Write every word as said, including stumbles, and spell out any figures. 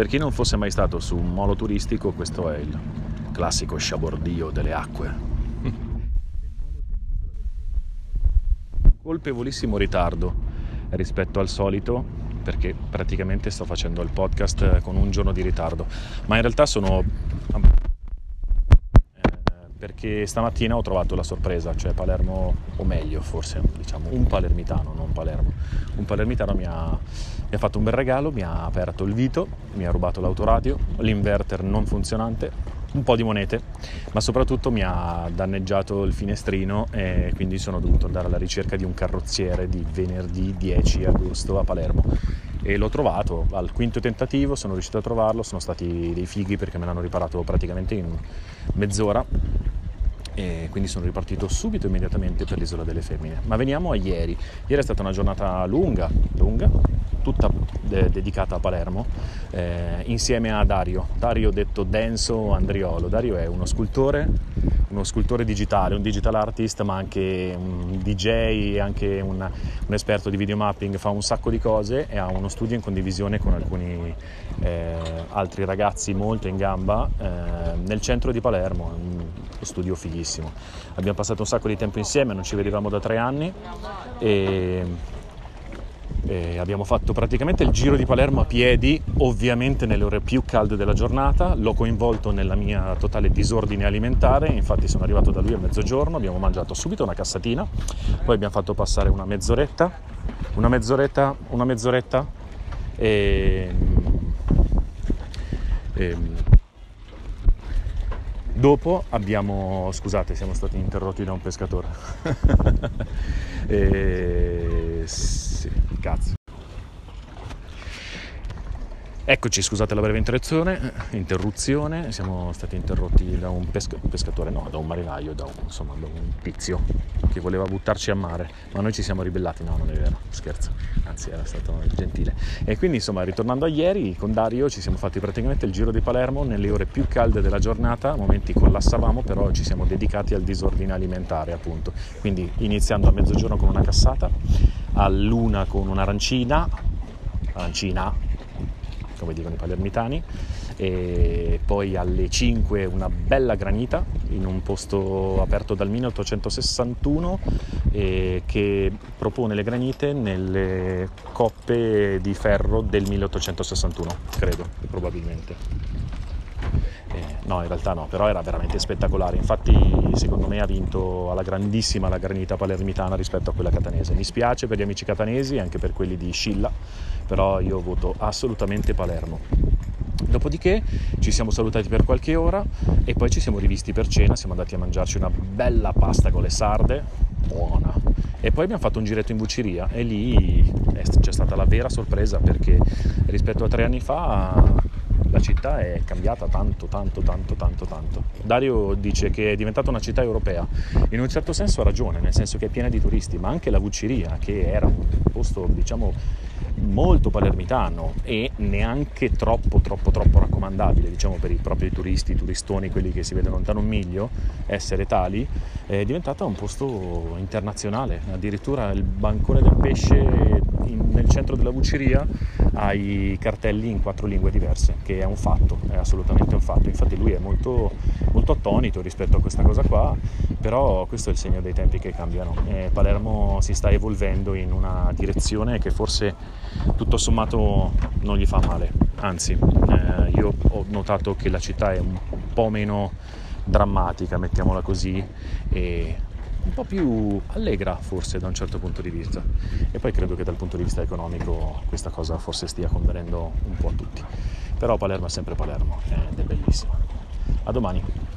Per chi non fosse mai stato su un molo turistico, questo è il classico sciabordio delle acque. Colpevolissimo ritardo rispetto al solito, perché praticamente sto facendo il podcast con un giorno di ritardo, ma in realtà sono perché stamattina ho trovato la sorpresa, cioè Palermo, o meglio forse diciamo un palermitano, non Palermo, un palermitano mi ha, mi ha fatto un bel regalo, mi ha aperto il dito, mi ha rubato l'autoradio, l'inverter non funzionante, un po' di monete, ma soprattutto mi ha danneggiato il finestrino e quindi sono dovuto andare alla ricerca di un carrozziere di venerdì dieci agosto a Palermo e l'ho trovato al quinto tentativo, sono riuscito a trovarlo, sono stati dei fighi perché me l'hanno riparato praticamente in mezz'ora e quindi sono ripartito subito immediatamente per l'Isola delle Femmine. Ma veniamo a ieri. Ieri è stata una giornata lunga, lunga, tutta de- dedicata a Palermo, eh, insieme a Dario, Dario detto Denso Andriolo. Dario è uno scultore, uno scultore digitale, un digital artist, ma anche un D J, anche un, un esperto di videomapping, fa un sacco di cose e ha uno studio in condivisione con alcuni eh, altri ragazzi molto in gamba eh, nel centro di Palermo, un studio fighissimo. Abbiamo passato un sacco di tempo insieme, non ci vedevamo da tre anni e... E abbiamo fatto praticamente il giro di Palermo a piedi, ovviamente nelle ore più calde della giornata. L'ho coinvolto nella mia totale disordine alimentare, infatti sono arrivato da lui a mezzogiorno, abbiamo mangiato subito una cassatina, poi abbiamo fatto passare una mezz'oretta, una mezz'oretta, una mezz'oretta e... e... Dopo abbiamo, scusate, siamo stati interrotti da un pescatore. e... Sì, cazzo. Eccoci, scusate la breve interruzione, interruzione. Siamo stati interrotti da un pesca... pescatore, no, da un marinaio, da un, insomma, da un tizio che voleva buttarci a mare, ma noi ci siamo ribellati, no, non è vero, scherzo, anzi era stato gentile. E quindi insomma, ritornando a ieri, con Dario ci siamo fatti praticamente il giro di Palermo nelle ore più calde della giornata, a momenti collassavamo, però ci siamo dedicati al disordine alimentare appunto, quindi iniziando a mezzogiorno con una cassata, all'una con un'arancina, arancina come dicono i palermitani, e poi alle cinque una bella granita in un posto aperto dal milleottocentosessantuno eh, che propone le granite nelle coppe di ferro del milleottocentosessantuno, credo, probabilmente. Eh, no, in realtà no, però era veramente spettacolare, infatti secondo me ha vinto alla grandissima la granita palermitana rispetto a quella catanese. Mi spiace per gli amici catanesi, anche per quelli di Scilla, però io voto assolutamente Palermo. Dopodiché ci siamo salutati per qualche ora e poi ci siamo rivisti per cena, siamo andati a mangiarci una bella pasta con le sarde, buona, e poi abbiamo fatto un giretto in Vucciria e lì c'è stata la vera sorpresa, perché rispetto a tre anni fa la città è cambiata tanto, tanto, tanto, tanto, tanto. Dario dice che è diventata una città europea. In un certo senso ha ragione, nel senso che è piena di turisti, ma anche la Vucciria, che era un posto, diciamo, molto palermitano e neanche troppo, troppo, troppo raccomandabile, diciamo, per i propri turisti, turistoni, quelli che si vedono lontano un miglio, essere tali, è diventata un posto internazionale. Addirittura il bancone del pesce in, nel centro della Vucciria ha i cartelli in quattro lingue diverse, che è un fatto, è assolutamente un fatto. Infatti lui è molto, molto attonito rispetto a questa cosa qua, però questo è il segno dei tempi che cambiano. E Palermo si sta evolvendo in una direzione che forse tutto sommato non gli fa male, anzi eh, io ho notato che la città è un po' meno drammatica, mettiamola così, e un po' più allegra forse da un certo punto di vista, e poi credo che dal punto di vista economico questa cosa forse stia convenendo un po' a tutti, però Palermo è sempre Palermo ed è bellissima. A domani.